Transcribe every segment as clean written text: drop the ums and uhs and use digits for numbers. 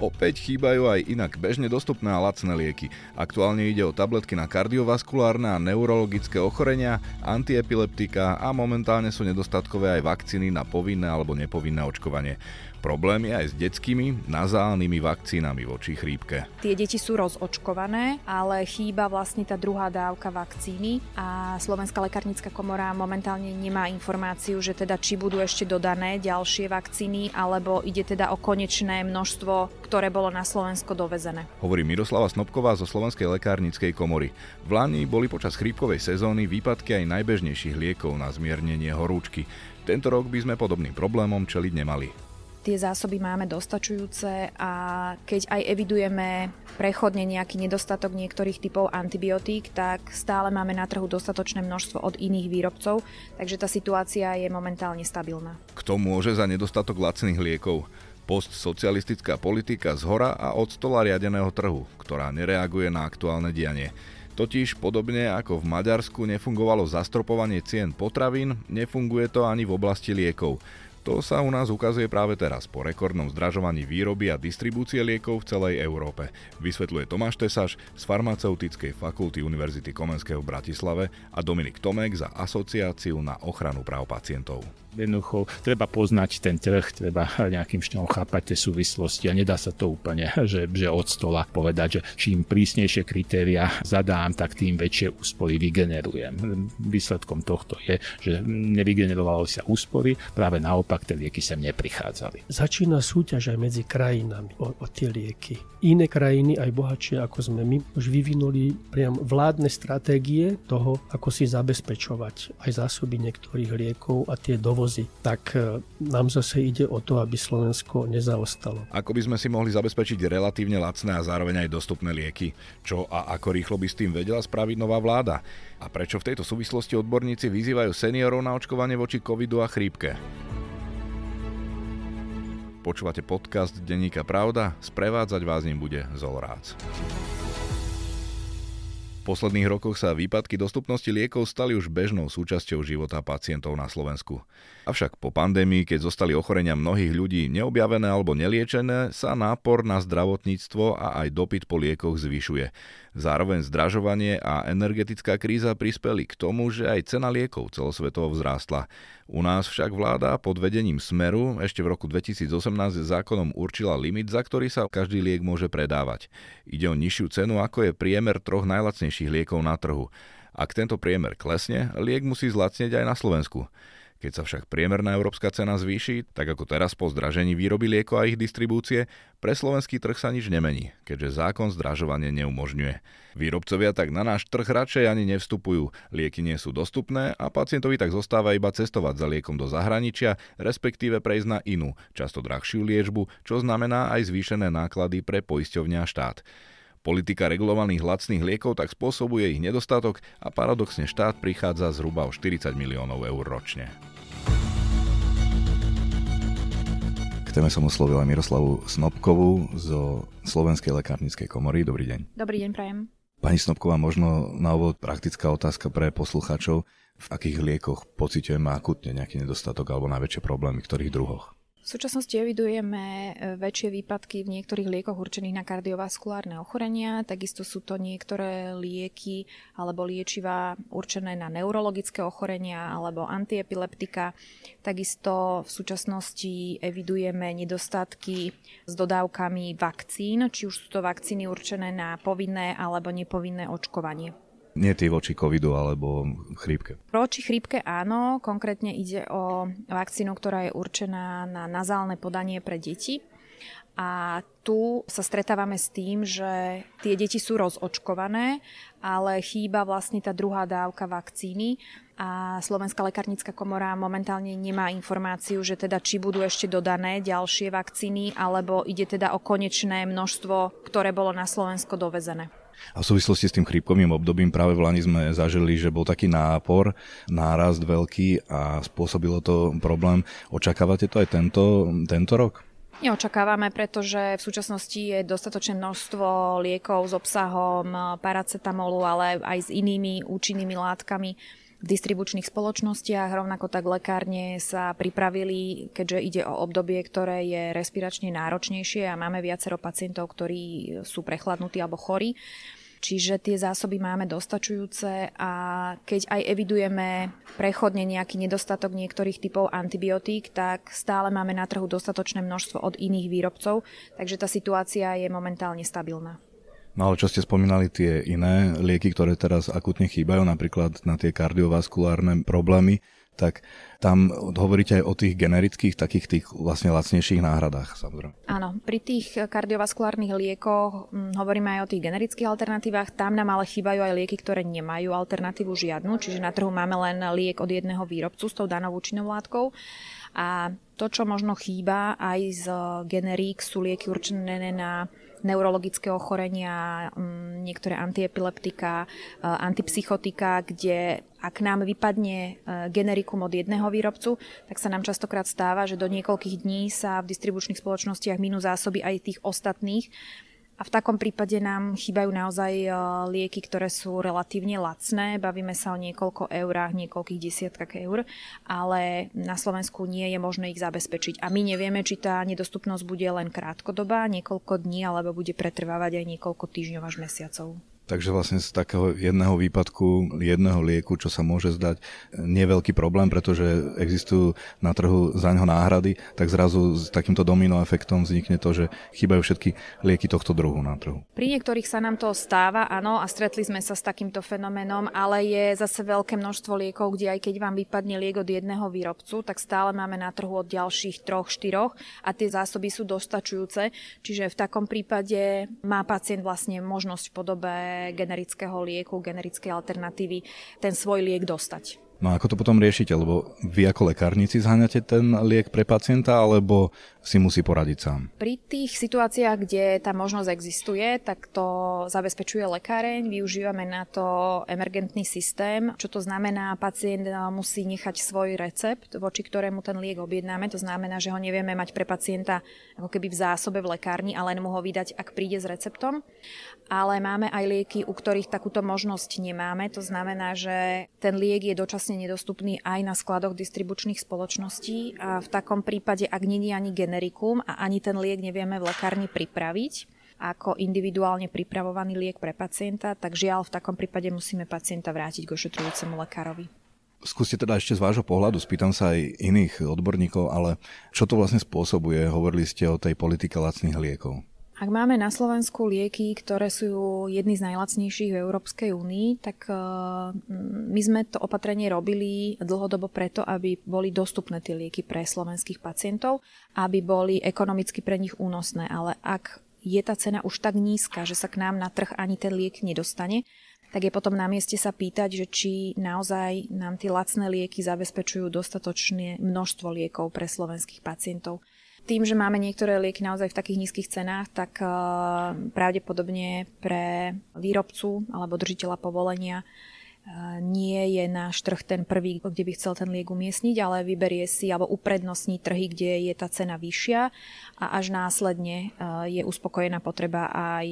Opäť chýbajú aj inak bežne dostupné a lacné lieky. Aktuálne ide o tabletky na kardiovaskulárne a neurologické ochorenia, antiepileptika a momentálne sú nedostatkové aj vakcíny na povinné alebo nepovinné očkovanie. Problém je aj s detskými nazálnymi vakcínami voči chrípke. Tie deti sú rozočkované, ale chýba vlastne tá druhá dávka vakcíny a Slovenská lekárnická komora momentálne nemá informáciu, že teda či budú ešte dodané ďalšie vakcíny, alebo ide teda o konečné množstvo, ktoré bolo na Slovensko dovezené. Hovorí Miroslava Snopková zo Slovenskej lekárnickej komory. V lani boli počas chrípkovej sezóny výpadky aj najbežnejších liekov na zmiernenie horúčky. Tento rok by sme podobným problémom čeliť nemali. Tie zásoby máme dostačujúce a keď aj evidujeme prechodne nejaký nedostatok niektorých typov antibiotík, tak stále máme na trhu dostatočné množstvo od iných výrobcov, takže tá situácia je momentálne stabilná. Kto môže za nedostatok lacných liekov? Postsocialistická politika zhora a od stola riadeného trhu, ktorá nereaguje na aktuálne dianie. Totiž podobne ako v Maďarsku nefungovalo zastropovanie cien potravín, nefunguje to ani v oblasti liekov. To sa u nás ukazuje práve teraz po rekordnom zdražovaní výroby a distribúcie liekov v celej Európe, vysvetľuje Tomáš Tesař z Farmaceutickej fakulty Univerzity Komenského v Bratislave a Dominik Tomek za Asociáciu na ochranu práv pacientov. Jednoducho treba poznať ten trh, treba nejakým šťom chápať tie súvislosti a nedá sa to úplne, že od stola povedať, že čím prísnejšie kritéria zadám, tak tým väčšie úspory vygenerujem. Výsledkom tohto je, že nevygenerovalo sa úspory, práve naopak tie lieky sem neprichádzali. Začína súťaž aj medzi krajinami o tie lieky. Iné krajiny, aj bohatšie ako sme my, už vyvinuli priam vládne stratégie toho, ako si zabezpečovať aj zásoby niektorých liekov a tie dovolenky. Tak nám zase ide o to, aby Slovensko nezaostalo. Ako by sme si mohli zabezpečiť relatívne lacné a zároveň aj dostupné lieky? Čo a ako rýchlo by s tým vedela spraviť nová vláda? A prečo v tejto súvislosti odborníci vyzývajú seniorov na očkovanie voči covidu a chrípke? Počúvate podcast Denníka Pravda, sprevádzať vás ním bude Zolrác. V posledných rokoch sa výpadky dostupnosti liekov stali už bežnou súčasťou života pacientov na Slovensku. Avšak po pandémii, keď zostali ochorenia mnohých ľudí neobjavené alebo neliečené, sa nápor na zdravotníctvo a aj dopyt po liekoch zvyšuje. Zároveň zdražovanie a energetická kríza prispeli k tomu, že aj cena liekov celosvetovo vzrástla. U nás však vláda pod vedením Smeru ešte v roku 2018 zákonom určila limit, za ktorý sa každý liek môže predávať. Ide o nižšiu cenu, ako je priemer troch najlacnejších liekov na trhu. Ak tento priemer klesne, liek musí zlacnieť aj na Slovensku. Keď sa však priemerná európska cena zvýši, tak ako teraz po zdražení výroby liekov a ich distribúcie, pre slovenský trh sa nič nemení, keďže zákon zdražovanie neumožňuje. Výrobcovia tak na náš trh radšej ani nevstupujú, lieky nie sú dostupné a pacientovi tak zostáva iba cestovať za liekom do zahraničia, respektíve prejsť na inú, často drahšiu liečbu, čo znamená aj zvýšené náklady pre poisťovňa a štát. Politika regulovaných lacných liekov tak spôsobuje ich nedostatok a paradoxne štát prichádza zhruba o 40 miliónov eur ročne. K téme som oslovila Miroslavu Snopkovú zo Slovenskej lekárnickej komory. Dobrý deň. Dobrý deň, prajem. Pani Snopková, možno na úvod praktická otázka pre poslucháčov. V akých liekoch pociťujeme akútne nejaký nedostatok alebo najväčšie problémy, ktorých druhoch? V súčasnosti evidujeme väčšie výpadky v niektorých liekoch určených na kardiovaskulárne ochorenia, takisto sú to niektoré lieky alebo liečivá určené na neurologické ochorenia alebo antiepileptika. Takisto v súčasnosti evidujeme nedostatky s dodávkami vakcín, či už sú to vakcíny určené na povinné alebo nepovinné očkovanie. Nie tie voči covidu alebo chrípke. Voči chrípke áno, konkrétne ide o vakcínu, ktorá je určená na nazálne podanie pre deti. A tu sa stretávame s tým, že tie deti sú rozočkované, ale chýba vlastne tá druhá dávka vakcíny a Slovenská lekárnická komora momentálne nemá informáciu, že teda či budú ešte dodané ďalšie vakcíny, alebo ide teda o konečné množstvo, ktoré bolo na Slovensko dovezené. A v súvislosti s tým chrípkovým obdobím práve v lani sme zažili, že bol taký nápor, nárast veľký a spôsobilo to problém. Očakávate to aj tento rok? Neočakávame, pretože v súčasnosti je dostatočné množstvo liekov s obsahom paracetamolu, ale aj s inými účinnými látkami, distribučných spoločnostiach, rovnako tak lekárne sa pripravili, keďže ide o obdobie, ktoré je respiračne náročnejšie a máme viacero pacientov, ktorí sú prechladnutí alebo chorí. Čiže tie zásoby máme dostačujúce a keď aj evidujeme prechodne nejaký nedostatok niektorých typov antibiotík, tak stále máme na trhu dostatočné množstvo od iných výrobcov, takže tá situácia je momentálne stabilná. No ale čo ste spomínali tie iné lieky, ktoré teraz akutne chýbajú, napríklad na tie kardiovaskulárne problémy, tak tam hovoríte aj o tých generických, takých tých vlastne lacnejších náhradách, samozrejme. Áno, pri tých kardiovaskulárnych liekoch hovoríme aj o tých generických alternatívach, tam nám ale chýbajú aj lieky, ktoré nemajú alternatívu žiadnu, čiže na trhu máme len liek od jedného výrobcu s tou danou účinnou látkou. A to, čo možno chýba aj z generík, sú lieky určené na neurologické ochorenia, niektoré antiepileptika, antipsychotika, kde ak nám vypadne generikum od jedného výrobcu, tak sa nám častokrát stáva, že do niekoľkých dní sa v distribučných spoločnostiach minú zásoby aj tých ostatných. A v takom prípade nám chýbajú naozaj lieky, ktoré sú relatívne lacné. Bavíme sa o niekoľko eurách, niekoľkých desiatkách eur, ale na Slovensku nie je možné ich zabezpečiť. A my nevieme, či tá nedostupnosť bude len krátkodobá, niekoľko dní, alebo bude pretrvávať aj niekoľko týždňov až mesiacov. Takže vlastne z takého jedného výpadku, jedného lieku, čo sa môže zdať, nie je veľký problém, pretože existujú na trhu za ňo náhrady, tak zrazu s takýmto domino efektom vznikne to, že chýbajú všetky lieky tohto druhu na trhu. Pri niektorých sa nám to stáva, áno, a stretli sme sa s takýmto fenoménom, ale je zase veľké množstvo liekov, kde aj keď vám vypadne liek od jedného výrobcu, tak stále máme na trhu od ďalších 3-4 a tie zásoby sú dostačujúce, čiže v takom prípade má pacient vlastne možnosť v podobe generického lieku, generickej alternatívy ten svoj liek dostať. No a ako to potom riešite? Lebo vy ako lekárnici zháňate ten liek pre pacienta, alebo si musí poradiť sám? Pri tých situáciách, kde tá možnosť existuje, tak to zabezpečuje lekáreň. Využívame na to emergentný systém, čo to znamená, pacient musí nechať svoj recept, voči ktorému ten liek objednáme. To znamená, že ho nevieme mať pre pacienta ako keby v zásobe v lekárni, ale len mu ho vydať, ak príde s receptom. Ale máme aj lieky, u ktorých takúto možnosť nemáme. To znamená, že ten liek je dočasný nedostupný aj na skladoch distribučných spoločností a v takom prípade, ak nie je ani generikum a ani ten liek nevieme v lekárni pripraviť ako individuálne pripravovaný liek pre pacienta, tak žiaľ v takom prípade musíme pacienta vrátiť k ošetrujúcemu lekárovi. Skúste teda ešte z vášho pohľadu, spýtam sa aj iných odborníkov, ale čo to vlastne spôsobuje? Hovorili ste o tej politike lacných liekov. Ak máme na Slovensku lieky, ktoré sú jedny z najlacnejších v Európskej únii, tak my sme to opatrenie robili dlhodobo preto, aby boli dostupné tie lieky pre slovenských pacientov, aby boli ekonomicky pre nich únosné. Ale ak je tá cena už tak nízka, že sa k nám na trh ani ten liek nedostane, tak je potom na mieste sa pýtať, že či naozaj nám tie lacné lieky zabezpečujú dostatočné množstvo liekov pre slovenských pacientov. Tým, že máme niektoré lieky naozaj v takých nízkych cenách, tak pravdepodobne pre výrobcu alebo držiteľa povolenia nie je náš trh ten prvý, kde by chcel ten liek umiestniť, ale vyberie si alebo uprednostní trhy, kde je tá cena vyššia a až následne je uspokojená potreba aj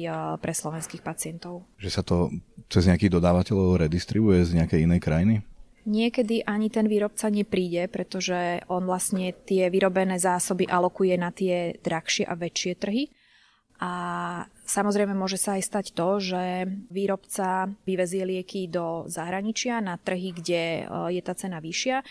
pre slovenských pacientov. Že sa to cez nejakých dodávateľov redistribuje z nejakej inej krajiny? Niekedy ani ten výrobca nepríde, pretože on vlastne tie vyrobené zásoby alokuje na tie drahšie a väčšie trhy. A samozrejme môže sa aj stať to, že výrobca vyvezie lieky do zahraničia na trhy, kde je tá cena vyššia.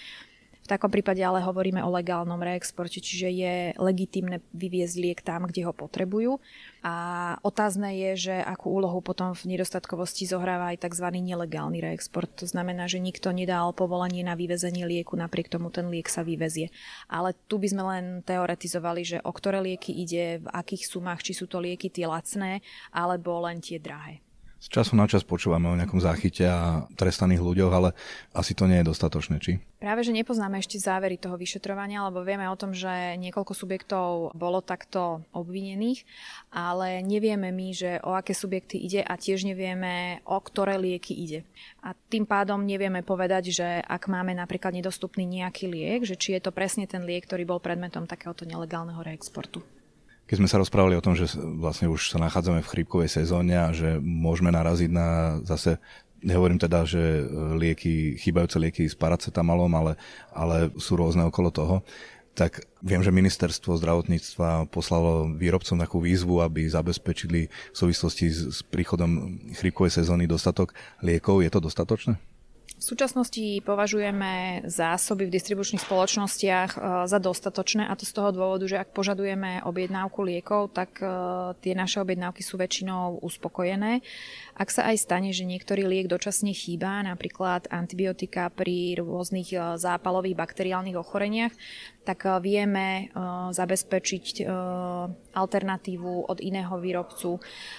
V takom prípade ale hovoríme o legálnom reexporte, čiže je legitímne vyviezť liek tam, kde ho potrebujú. A otázne je, že akú úlohu potom v nedostatkovosti zohráva aj tzv. Nelegálny reexport. To znamená, že nikto nedal povolenie na vyvezenie lieku, napriek tomu ten liek sa vyvezie. Ale tu by sme len teoretizovali, že o ktoré lieky ide, v akých sumách, či sú to lieky tie lacné, alebo len tie drahé. Z času na čas počúvame o nejakom záchyte a trestaných ľuďoch, ale asi to nie je dostatočné, či? Práve, že nepoznáme ešte závery toho vyšetrovania, lebo vieme o tom, že niekoľko subjektov bolo takto obvinených, ale nevieme my, že o aké subjekty ide a tiež nevieme, o ktoré lieky ide. A tým pádom nevieme povedať, že ak máme napríklad nedostupný nejaký liek, že či je to presne ten liek, ktorý bol predmetom takéhoto nelegálneho reexportu. Keď sme sa rozprávali o tom, že vlastne už sa nachádzame v chrípkovej sezóne a že môžeme naraziť na zase Nehovorím teda, že lieky, chýbajúce lieky s paracetamolom, ale sú rôzne okolo toho. Tak viem, že ministerstvo zdravotníctva poslalo výrobcom takú výzvu, aby zabezpečili v súvislosti s príchodom chrípkovej sezóny dostatok liekov. Je to dostatočné? V súčasnosti považujeme zásoby v distribučných spoločnostiach za dostatočné, a to z toho dôvodu, že ak požadujeme objednávku liekov, tak tie naše objednávky sú väčšinou uspokojené. Ak sa aj stane, že niektorý liek dočasne chýba, napríklad antibiotika pri rôznych zápalových bakteriálnych ochoreniach, tak vieme zabezpečiť alternatívu od iného výrobcu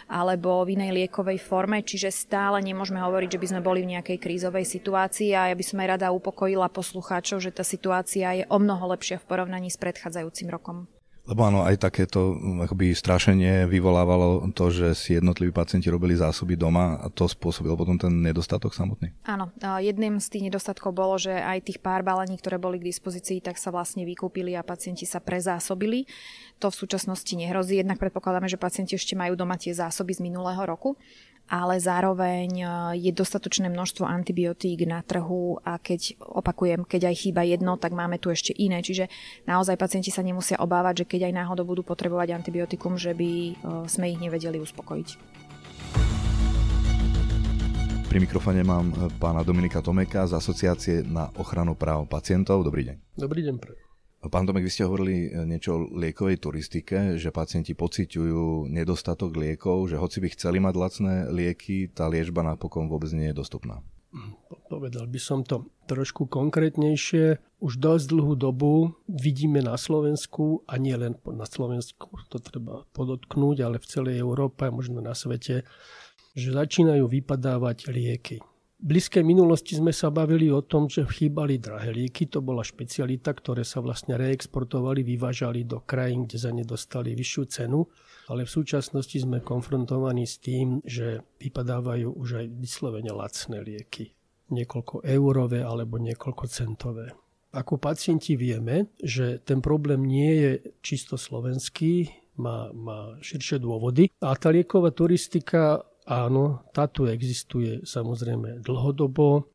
alebo v inej liekovej forme, čiže stále nemôžeme hovoriť, že by sme boli v nejakej krízovej situácii, a ja by som aj rada upokojila poslucháčov, že tá situácia je omnoho lepšia v porovnaní s predchádzajúcim rokom. Lebo áno, aj takéto akoby strašenie vyvolávalo to, že si jednotliví pacienti robili zásoby doma, a to spôsobilo potom ten nedostatok samotný. Áno, jedným z tých nedostatkov bolo, že aj tých pár balení, ktoré boli k dispozícii, tak sa vlastne vykúpili a pacienti sa prezásobili. To v súčasnosti nehrozí, jednak predpokladáme, že pacienti ešte majú doma tie zásoby z minulého roku. Ale zároveň je dostatočné množstvo antibiotík na trhu, a keď aj chýba jedno, tak máme tu ešte iné. Čiže naozaj pacienti sa nemusia obávať, že keď aj náhodou budú potrebovať antibiotikum, že by sme ich nevedeli uspokojiť. Pri mikrofóne mám pána Dominika Tomeka z Asociácie na ochranu práv pacientov. Dobrý deň. Dobrý deň. Pán Tomek, vy ste hovorili niečo o liekovej turistike, že pacienti pociťujú nedostatok liekov, že hoci by chceli mať lacné lieky, tá liečba napokon vôbec nie je dostupná. Povedal by som to trošku konkrétnejšie. Už dosť dlhú dobu vidíme na Slovensku, a nie len na Slovensku, to treba podotknúť, ale v celej Európe a možno na svete, že začínajú vypadávať lieky. V blízkej minulosti sme sa bavili o tom, že chýbali drahé lieky, to bola špecialita, ktoré sa vlastne reexportovali, vyvážali do krajín, kde za ne dostali vyššiu cenu, ale v súčasnosti sme konfrontovaní s tým, že vypadávajú už aj vyslovene lacné lieky, niekoľko eurové alebo niekoľko centové. Ako pacienti vieme, že ten problém nie je čisto slovenský, má širšie dôvody, a tá lieková turistika, áno, táto existuje samozrejme dlhodobo,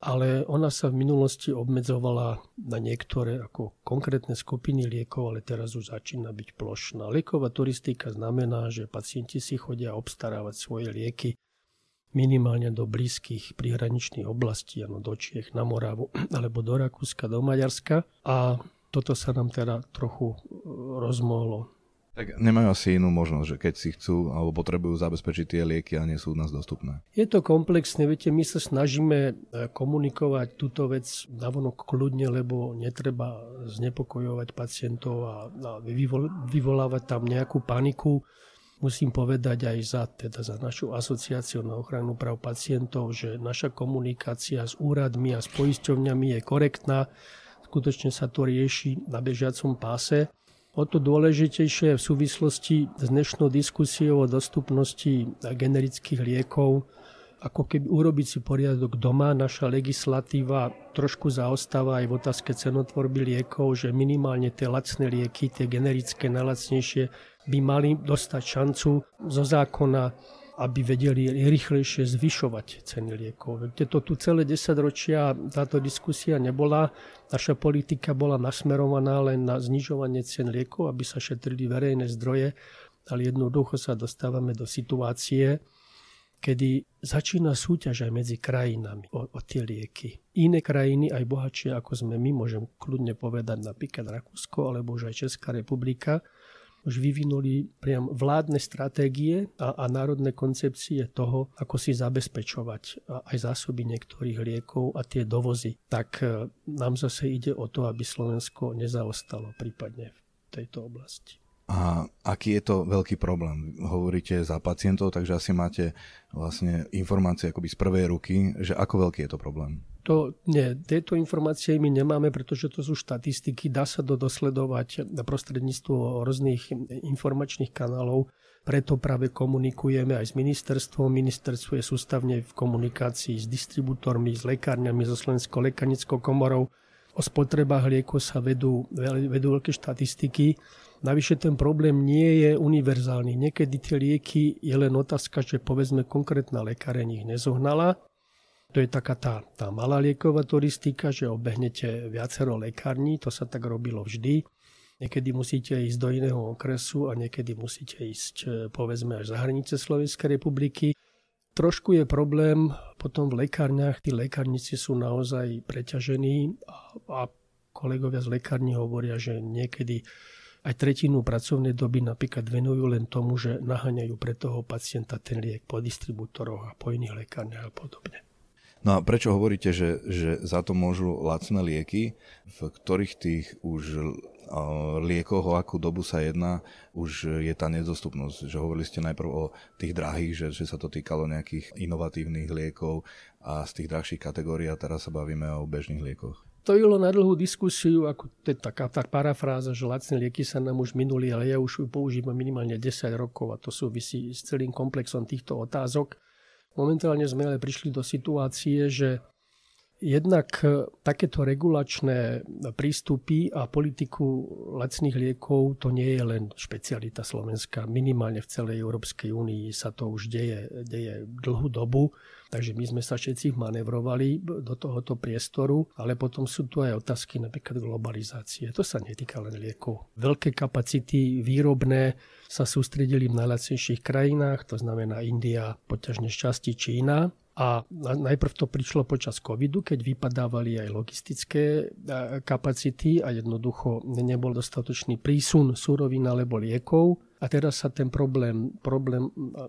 ale ona sa v minulosti obmedzovala na niektoré ako konkrétne skupiny liekov, ale teraz už začína byť plošná. Lieková turistika znamená, že pacienti si chodia obstarávať svoje lieky minimálne do blízkych prihraničných oblastí, áno, do Čiech, na Moravu alebo do Rakúska, do Maďarska, a toto sa nám teda trochu rozmohlo. Tak nemajú asi inú možnosť, že keď si chcú alebo potrebujú zabezpečiť tie lieky a nie sú u nás dostupné. Je to komplexné, viete, my sa snažíme komunikovať túto vec navonok kľudne, lebo netreba znepokojovať pacientov a vyvolávať tam nejakú paniku. Musím povedať aj za našu asociáciu na ochranu práv pacientov, že naša komunikácia s úradmi a s poisťovňami je korektná. Skutočne sa to rieši na bežiacom páse. O to dôležitejšie v súvislosti s dnešnou diskusiou o dostupnosti generických liekov, ako keby urobiť si poriadok doma. Naša legislatíva trošku zaostáva aj v otázke cenotvorby liekov, že minimálne tie lacné lieky, tie generické, najlacnejšie, by mali dostať šancu zo zákona, aby vedeli rýchlejšie zvyšovať ceny liekov. To tu celé 10 ročia táto diskusia nebola. Naša politika bola nasmerovaná len na znižovanie cien liekov, aby sa šetrili verejné zdroje, ale jednoducho sa dostávame do situácie, kedy začína súťaž aj medzi krajinami o tie lieky. Iné krajiny, aj bohatšie ako sme my, môžem kľudne povedať napríklad Rakúsko alebo už aj Česká republika, už vyvinuli priam vládne stratégie a národné koncepcie toho, ako si zabezpečovať aj zásoby niektorých liekov a tie dovozy. Tak nám zase ide o to, aby Slovensko nezaostalo prípadne v tejto oblasti. A aký je to veľký problém? Hovoríte za pacientov, takže asi máte vlastne informácie akoby z prvej ruky, že ako veľký je to problém? Tieto informácie my nemáme, pretože to sú štatistiky, dá sa to dosledovať prostredníctvom rôznych informačných kanálov, preto práve komunikujeme aj s ministerstvom. Ministerstvo je sústavne v komunikácii s distribútormi, s lekárňami, so Slovenskou lekárnickou komorou. O spotrebách liekov sa vedú veľké štatistiky. Navyše ten problém nie je univerzálny. Niekedy tie lieky je len otázka, že povedzme konkrétna lekáreň ich nezohnala. To je taká tá malá lieková turistika, že obehnete viacero lekární, to sa tak robilo vždy. Niekedy musíte ísť do iného okresu a niekedy musíte ísť povedzme až za hranice Slovenskej republiky. Trošku je problém potom v lekárniach, tí lekárnici sú naozaj preťažení a kolegovia z lekárni hovoria, že niekedy aj tretinu pracovnej doby napríklad venujú len tomu, že naháňajú pre toho pacienta ten liek po distribútoroch a po iných lekárniach a podobne. No a prečo hovoríte, že za to môžu lacné lieky, v ktorých tých už liekoch, o akú dobu sa jedná, už je tá nedostupnosť? Že hovorili ste najprv o tých drahých, že sa to týkalo nejakých inovatívnych liekov a z tých drahších kategórií, a teraz sa bavíme o bežných liekoch. To bylo na dlhú diskusiu, ako to je taká tá parafráza, že lacné lieky sa nám už minuli, ale ja už ju používam minimálne 10 rokov a to súvisí s celým komplexom týchto otázok. Momentálne sme ale prišli do situácie, že jednak takéto regulačné prístupy a politiku lacných liekov, to nie je len špecialita Slovenska. Minimálne v celej Európskej únii sa to už deje dlhú dobu, takže my sme sa všetci manevrovali do tohoto priestoru, ale potom sú tu aj otázky napríklad globalizácie. To sa netýka len liekov. Veľké kapacity výrobné sa sústredili v najlacnejších krajinách, to znamená India, poťažne šťastí Čína. A najprv to prišlo počas covidu, keď vypadávali aj logistické kapacity a jednoducho nebol dostatočný prísun surovín alebo liekov. A teraz sa ten problém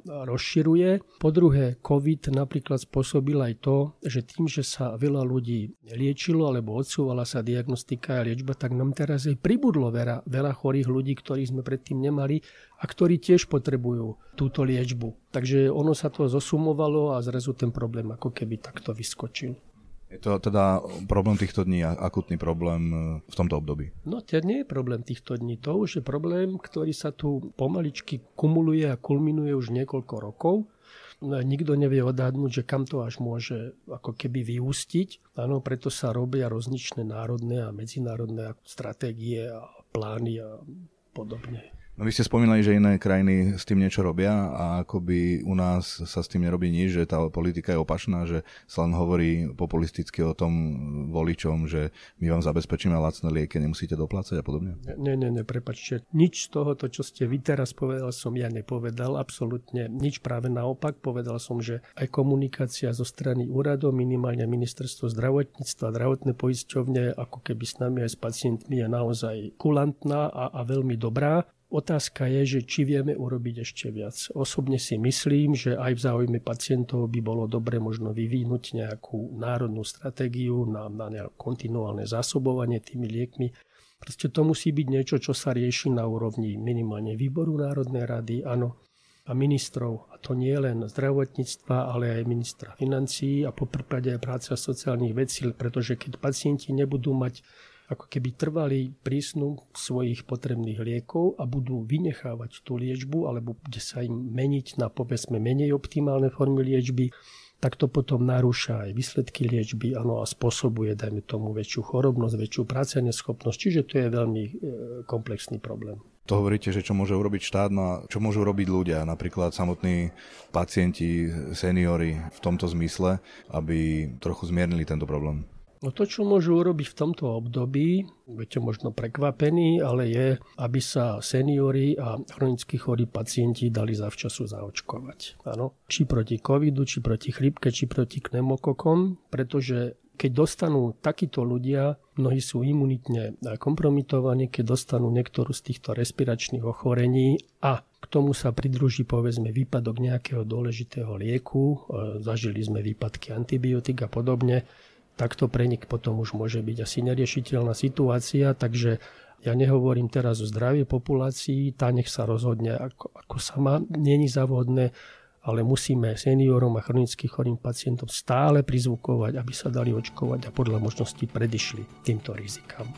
rozširuje. Po druhé, COVID napríklad spôsobil aj to, že tým, že sa veľa ľudí liečilo alebo odsúvala sa diagnostika a liečba, tak nám teraz aj pribudlo veľa chorých ľudí, ktorých sme predtým nemali a ktorí tiež potrebujú túto liečbu. Takže ono sa to zosumovalo a zrazu ten problém ako keby takto vyskočil. Je to teda problém týchto dní, akutný problém v tomto období? No to nie je problém týchto dní, to už je problém, ktorý sa tu pomaličky kumuluje a kulminuje už niekoľko rokov. Nikto nevie odhadnúť, že kam to až môže ako keby vyústiť. Áno, preto sa robia rozličné národné a medzinárodné stratégie a plány a podobne. No vy ste spomínali, že iné krajiny s tým niečo robia a akoby u nás sa s tým nerobí nič, že tá politika je opačná, že sa len hovorí populisticky o tom voličom, že my vám zabezpečíme lacné lieky, nemusíte doplácať a podobne. Nie, prepáčte. Nič z toho, čo ste vy teraz povedal, som ja nepovedal, absolútne nič, práve naopak. Povedal som, že aj komunikácia zo strany úradov, minimálne ministerstvo zdravotníctva, zdravotné poisťovne, ako keby s nami aj s pacientmi, je naozaj kulantná a veľmi dobrá. Otázka je, že či vieme urobiť ešte viac. Osobne si myslím, že aj v záujme pacientov by bolo dobre možno vyvinúť nejakú národnú stratégiu na kontinuálne zásobovanie tými liekmi. Proste to musí byť niečo, čo sa rieši na úrovni minimálne výboru Národnej rady, áno, a ministrov. A to nie len zdravotníctva, ale aj ministra financií a poprípade aj práce a sociálnych vecí, pretože keď pacienti nebudú mať ako keby trvali prísnu svojich potrebných liekov a budú vynechávať tú liečbu, alebo bude sa im meniť na povedzme menej optimálne formy liečby, tak to potom narúša aj výsledky liečby, áno, a spôsobuje, dajme tomu, väčšiu chorobnosť, väčšiu práceneschopnosť, čiže to je veľmi komplexný problém. To hovoríte, že čo môže urobiť štát, no čo môžu robiť ľudia, napríklad samotní pacienti, seniori v tomto zmysle, aby trochu zmiernili tento problém? No to, čo môžu urobiť v tomto období, budete možno prekvapení, ale je, aby sa seniori a chronicky chorí pacienti dali zavčasu zaočkovať. Áno. Či proti covidu, či proti chrípke, či proti pneumokokom, pretože keď dostanú takíto ľudia, mnohí sú imunitne kompromitovaní, keď dostanú niektorú z týchto respiračných ochorení a k tomu sa pridruží povedzme výpadok nejakého dôležitého lieku, zažili sme výpadky antibiotík a podobne, takto pre nich potom už môže byť asi neriešiteľná situácia, takže ja nehovorím teraz o zdravej populácii, tá nech sa rozhodne ako sama, nie je závodné, ale musíme seniorom a chronicky chorým pacientom stále prizvukovať, aby sa dali očkovať a podľa možností predišli týmto rizikám.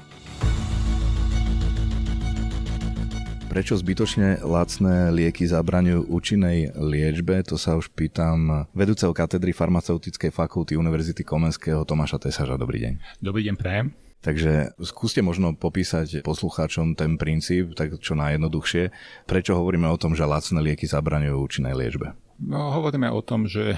Prečo zbytočne lacné lieky zabraňujú účinnej liečbe? To sa už pýtam vedúceho katedry Farmaceutickej fakulty Univerzity Komenského Tomáša Tesařa. Dobrý deň. Dobrý deň, prajem. Takže skúste možno popísať poslucháčom ten princíp, tak čo najjednoduchšie. Prečo hovoríme o tom, že lacné lieky zabraňujú účinnej liečbe? No, hovoríme o tom, že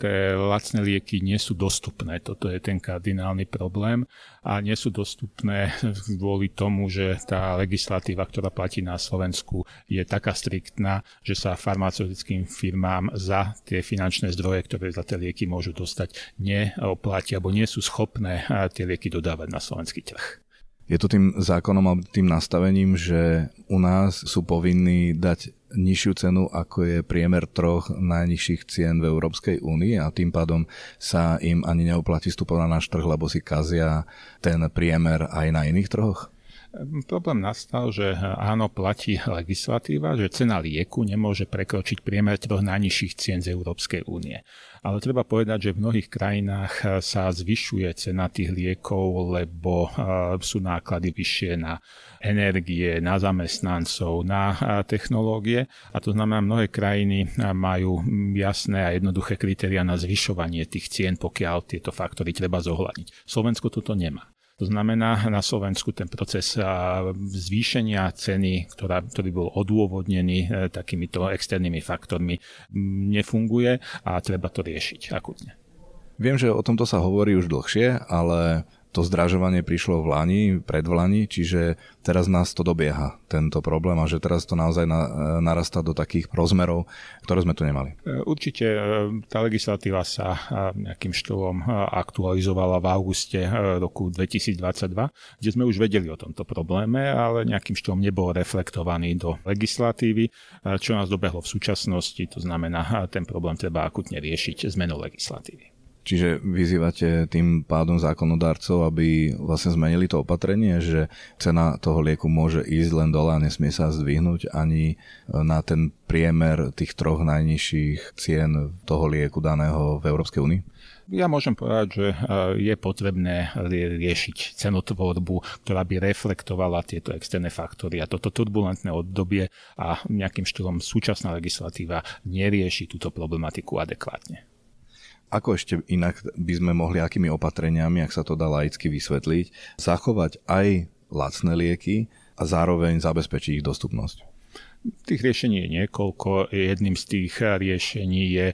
tie lacné lieky nie sú dostupné. Toto je ten kardinálny problém a nie sú dostupné kvôli tomu, že tá legislatíva, ktorá platí na Slovensku, je taká striktná, že sa farmaceutickým firmám za tie finančné zdroje, ktoré za tie lieky môžu dostať, neoplatí alebo nie sú schopné tie lieky dodávať na slovenský trh. Je to tým zákonom a tým nastavením, že u nás sú povinní dať nižšiu cenu, ako je priemer troch najnižších cien v Európskej únii a tým pádom sa im ani neoplatí vstupovať na náš trh, lebo si kazia ten priemer aj na iných trhoch? Problém nastal, že áno, platí legislatíva, že cena lieku nemôže prekročiť priemer troch najnižších cien z Európskej únie. Ale treba povedať, že v mnohých krajinách sa zvyšuje cena tých liekov, lebo sú náklady vyššie na energie, na zamestnancov, na technológie. A to znamená, mnohé krajiny majú jasné a jednoduché kritériá na zvyšovanie tých cien, pokiaľ tieto faktory treba zohľadniť. Slovensko toto nemá. To znamená, na Slovensku ten proces zvýšenia ceny, ktorý bol odôvodnený takýmito externými faktormi, nefunguje a treba to riešiť akutne. Viem, že o tomto sa hovorí už dlhšie, ale to zdražovanie prišlo predvlani, čiže teraz nás to dobieha, tento problém, a že teraz to naozaj narastá do takých rozmerov, ktoré sme tu nemali. Určite tá legislatíva sa nejakým štýlom aktualizovala v auguste roku 2022, kde sme už vedeli o tomto probléme, ale nejakým štýlom nebol reflektovaný do legislatívy, čo nás dobehlo v súčasnosti, to znamená, ten problém treba akutne riešiť zmenou legislatívy. Čiže vyzývate tým pádom zákonodarcov, aby vlastne zmenili to opatrenie, že cena toho lieku môže ísť len dole a nesmie sa zdvihnúť ani na ten priemer tých troch najnižších cien toho lieku daného v Európskej únii? Ja môžem povedať, že je potrebné riešiť cenotvorbu, ktorá by reflektovala tieto externé faktory. A toto turbulentné obdobie a nejakým štýlom súčasná legislatíva nerieši túto problematiku adekvátne. Ako ešte inak by sme mohli, akými opatreniami, ak sa to dá laicky vysvetliť, zachovať aj lacné lieky a zároveň zabezpečiť ich dostupnosť? Tých riešení je niekoľko. Jedným z tých riešení je,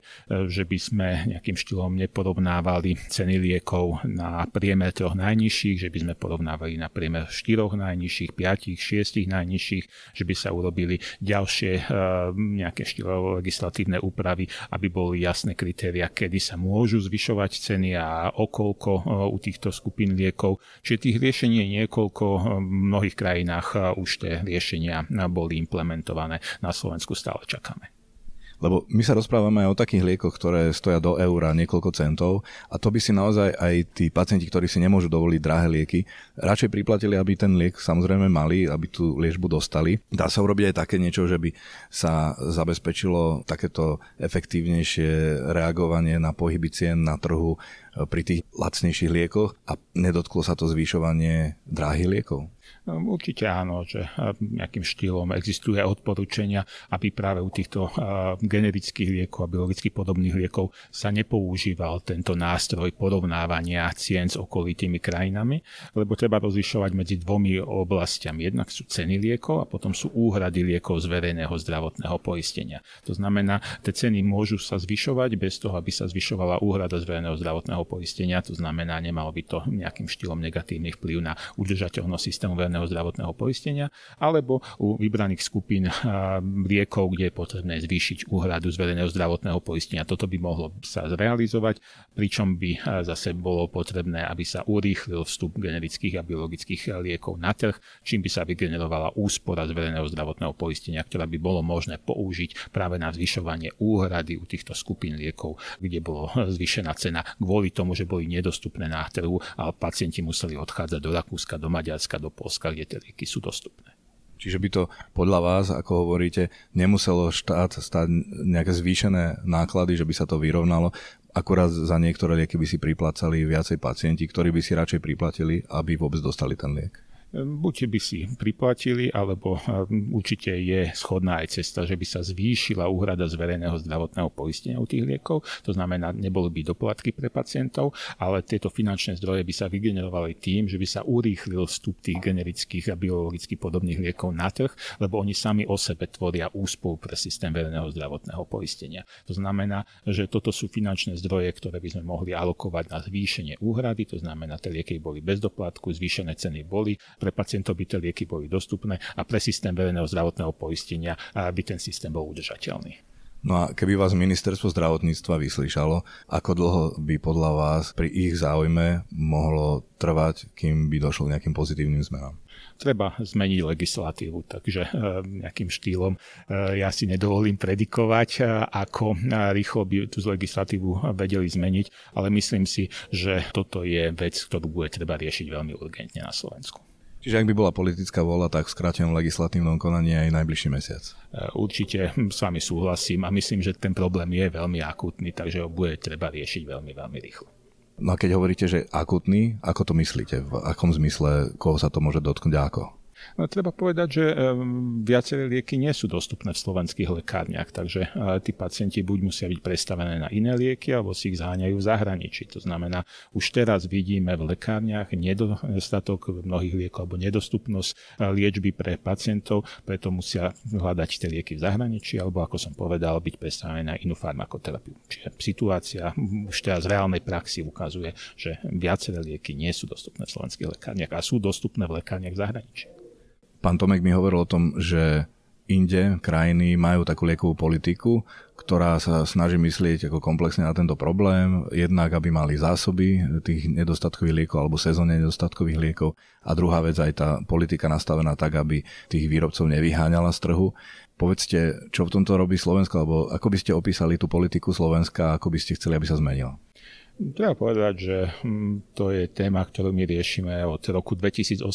že by sme nejakým štýlom neporovnávali ceny liekov na priemer troch najnižších, že by sme porovnávali na priemer štyroch najnižších, piatich, šiestich najnižších, že by sa urobili ďalšie nejaké štýlové legislatívne úpravy, aby boli jasné kritéria, kedy sa môžu zvyšovať ceny a okolko u týchto skupín liekov. Čiže tých riešení je niekoľko. V mnohých krajinách už tie riešenia boli implementované. Na Slovensku stále čakáme. Lebo my sa rozprávame aj o takých liekoch, ktoré stoja do eura niekoľko centov a to by si naozaj aj tí pacienti, ktorí si nemôžu dovoliť drahé lieky, radšej priplatili, aby ten liek samozrejme mali, aby tú liečbu dostali. Dá sa urobiť aj také niečo, že by sa zabezpečilo takéto efektívnejšie reagovanie na pohyby cien na trhu pri tých lacnejších liekoch a nedotklo sa to zvyšovanie drahých liekov? Určite áno, že nejakým štýlom existuje odporúčania, aby práve u týchto generických liekov a biologicky podobných liekov sa nepoužíval tento nástroj porovnávania cien s okolitými krajinami, lebo treba rozlišovať medzi dvomi oblastiami. Jednak sú ceny liekov a potom sú úhrady liekov z verejného zdravotného poistenia. To znamená, tie ceny môžu sa zvyšovať bez toho, aby sa zvyšovala úhrada z verejného zdravotného poistenia, to znamená, nemalo by to nejakým štýlom negatívny vplyv na udržateľnosť systému verejného zdravotného poistenia, alebo u vybraných skupín liekov, kde je potrebné zvýšiť úhradu z verejného zdravotného poistenia. Toto by mohlo sa zrealizovať, pričom by zase bolo potrebné, aby sa urýchlil vstup generických a biologických liekov na trh, čím by sa vygenerovala úspora z verejného zdravotného poistenia, ktorá by bolo možné použiť práve na zvyšovanie úhrady u týchto skupín liekov, kde bolo zvýšená cena kvôli tomu, že boli nedostupné na trhu a pacienti museli odchádzať do Rakúska, do Maďarska, do Polska, kde tie lieky sú dostupné. Čiže by to podľa vás, ako hovoríte, nemuselo štát stať nejaké zvýšené náklady, že by sa to vyrovnalo. Akurát za niektoré lieky by si priplácali viacej pacienti, ktorí by si radšej priplatili, aby vôbec dostali ten liek. buď by si priplatili, alebo určite je schodná aj cesta, že by sa zvýšila úhrada z verejného zdravotného poistenia u tých liekov. To znamená, neboli by doplatky pre pacientov, ale tieto finančné zdroje by sa vygenerovali tým, že by sa urýchlil vstup tých generických a biologicky podobných liekov na trh, lebo oni sami o sebe tvoria úspor pre systém verejného zdravotného poistenia. To znamená, že toto sú finančné zdroje, ktoré by sme mohli alokovať na zvýšenie úhrady, to znamená, tie lieky boli bez doplatku, zvýšené ceny boli. Pre pacientov by tie lieky boli dostupné a pre systém verejného zdravotného poistenia by ten systém bol udržateľný. No a keby vás ministerstvo zdravotníctva vyslíšalo, ako dlho by podľa vás pri ich záujme mohlo trvať, kým by došlo k nejakým pozitívnym zmenám? Treba zmeniť legislatívu, takže nejakým štýlom ja si nedovolím predikovať, ako rýchlo by tú legislatívu vedeli zmeniť, ale myslím si, že toto je vec, ktorú bude treba riešiť veľmi urgentne na Slovensku. Čiže ak by bola politická vôľa, tak v skrátenom legislatívnom konaní aj najbližší mesiac. Určite s vami súhlasím a myslím, že ten problém je veľmi akútny, takže ho bude treba riešiť veľmi, veľmi rýchlo. No a keď hovoríte, že akútny, ako to myslíte? V akom zmysle, koho sa to môže dotknúť a ako? No, treba povedať, že viaceré lieky nie sú dostupné v slovenských lekárniach, takže tí pacienti buď musia byť prestavené na iné lieky, alebo si ich zháňajú v zahraničí. To znamená, už teraz vidíme v lekárniach nedostatok mnohých liekov alebo nedostupnosť liečby pre pacientov, preto musia hľadať tie lieky v zahraničí, alebo ako som povedal, byť prestavené na inú farmakoterapiu. Čiže situácia už teraz v reálnej praxi ukazuje, že viaceré lieky nie sú dostupné v slovenských lekárniach a sú dostupné v lekárniach v zahraničí. Pán Tomek mi hovoril o tom, že inde krajiny majú takú liekovú politiku, ktorá sa snaží myslieť ako komplexne na tento problém. Jednak, aby mali zásoby tých nedostatkových liekov alebo sezónne nedostatkových liekov. A druhá vec, aj tá politika nastavená tak, aby tých výrobcov nevyháňala z trhu. Povedzte, čo v tomto robí Slovensko, alebo ako by ste opísali tú politiku Slovenska, ako by ste chceli, aby sa zmenila? Treba povedať, že to je téma, ktorú my riešime od roku 2018,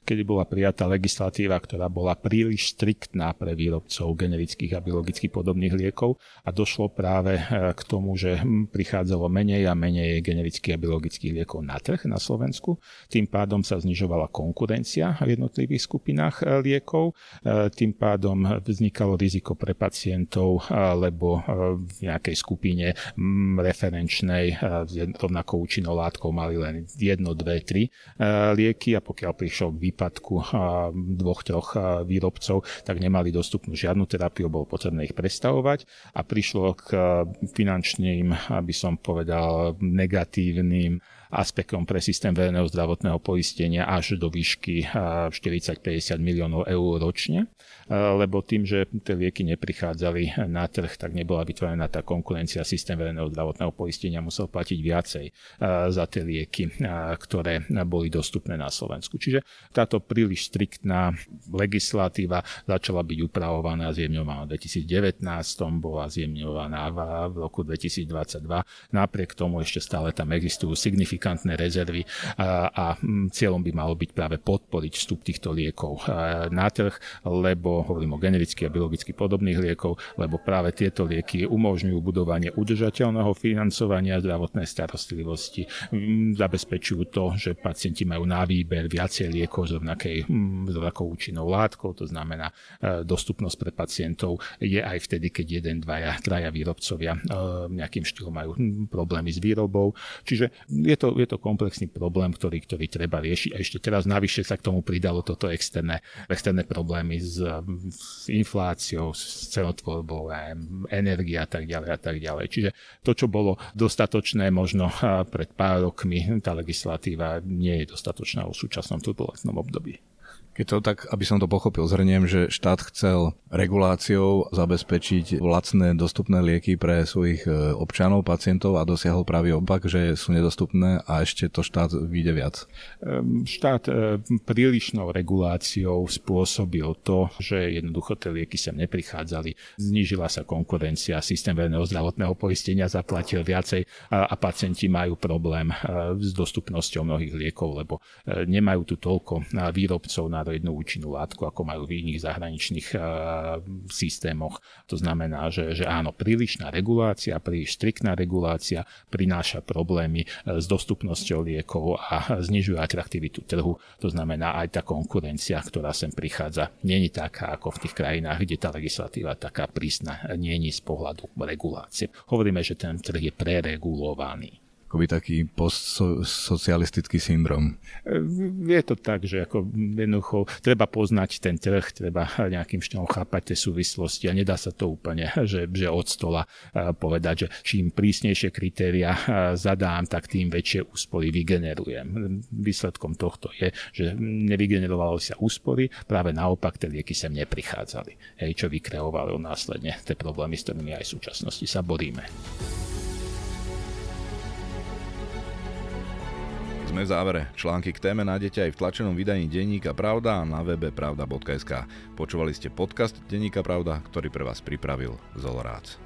keď bola prijatá legislatíva, ktorá bola príliš striktná pre výrobcov generických a biologicky podobných liekov a došlo práve k tomu, že prichádzalo menej a menej generických a biologických liekov na trh na Slovensku. Tým pádom sa znižovala konkurencia v jednotlivých skupinách liekov. Tým pádom vznikalo riziko pre pacientov, lebo v nejakej skupine referenčnej s rovnakou účinnou látkou mali len 1, 2, 3 lieky a pokiaľ prišlo k výpadku 2, 3 výrobcov, tak nemali dostupnú žiadnu terapiu, bolo potrebné ich prestavovať a prišlo k finančným, aby som povedal, negatívnym aspektom pre systém verejného zdravotného poistenia až do výšky 40-50 miliónov eur ročne, lebo tým, že tie lieky neprichádzali na trh, tak nebola vytvorená tá konkurencia. Systém verejného zdravotného poistenia musel platiť viacej za tie lieky, ktoré boli dostupné na Slovensku. Čiže táto príliš striktná legislatíva začala byť upravovaná, zjemňovaná v 2019, bola zjemňovaná v roku 2022. Napriek tomu ešte stále tam existujú signifikantné rezervy a cieľom by malo byť práve podporiť vstup týchto liekov na trh, lebo hovorím o generických a biologicky podobných liekov, lebo práve tieto lieky umožňujú budovanie udržateľného financovania zdravotnej starostlivosti, zabezpečujú to, že pacienti majú na výber viacej liekov s rovnakou účinnou látkou, to znamená dostupnosť pre pacientov je aj vtedy, keď 1, 2, 3 výrobcovia nejakým štýlom majú problémy s výrobou. Čiže je to komplexný problém, ktorý treba riešiť. A ešte teraz navyše sa k tomu pridalo toto externé problémy s infláciou, s cenotvorbou, energie a tak ďalej. Čiže to, čo bolo dostatočné možno pred pár rokmi, tá legislatíva nie je dostatočná v súčasnom turbulentnom období. Keď to tak, aby som to pochopil, zhrniem, že štát chcel reguláciou zabezpečiť lacné dostupné lieky pre svojich občanov, pacientov a dosiahol pravý opak, že sú nedostupné a ešte to štát vyjde viac. Štát prílišnou reguláciou spôsobil to, že jednoducho tie lieky sem neprichádzali, znížila sa konkurencia, systém verejného zdravotného poistenia zaplatil viacej a pacienti majú problém s dostupnosťou mnohých liekov, lebo nemajú tu toľko výrobcov na národnú účinnú látku, ako majú v iných zahraničných systémoch. To znamená, že áno, príliš striktná regulácia prináša problémy s dostupnosťou liekov a znižuje atraktivitu trhu. To znamená, aj tá konkurencia, ktorá sem prichádza, nie je taká ako v tých krajinách, kde tá legislatíva taká prísna nie je z pohľadu regulácie. Hovoríme, že ten trh je preregulovaný. Akoby taký postsocialistický syndrom. Je to tak, že ako jednoducho treba poznať ten trh, treba nejakým štýlom chápať tie súvislosti a nedá sa to úplne, že od stola povedať, že čím prísnejšie kritéria zadám, tak tým väčšie úspory vygenerujem. Výsledkom tohto je, že nevygenerovalo sa úspory, práve naopak tie lieky sem neprichádzali. Čo vykreovalo následne tie problémy, s ktorými aj v súčasnosti sa boríme. Sme v závere. Články k téme nájdete aj v tlačenom vydaní Denníka Pravda a na webe pravda.sk. Počúvali ste podcast Denníka Pravda, ktorý pre vás pripravil Zolrác.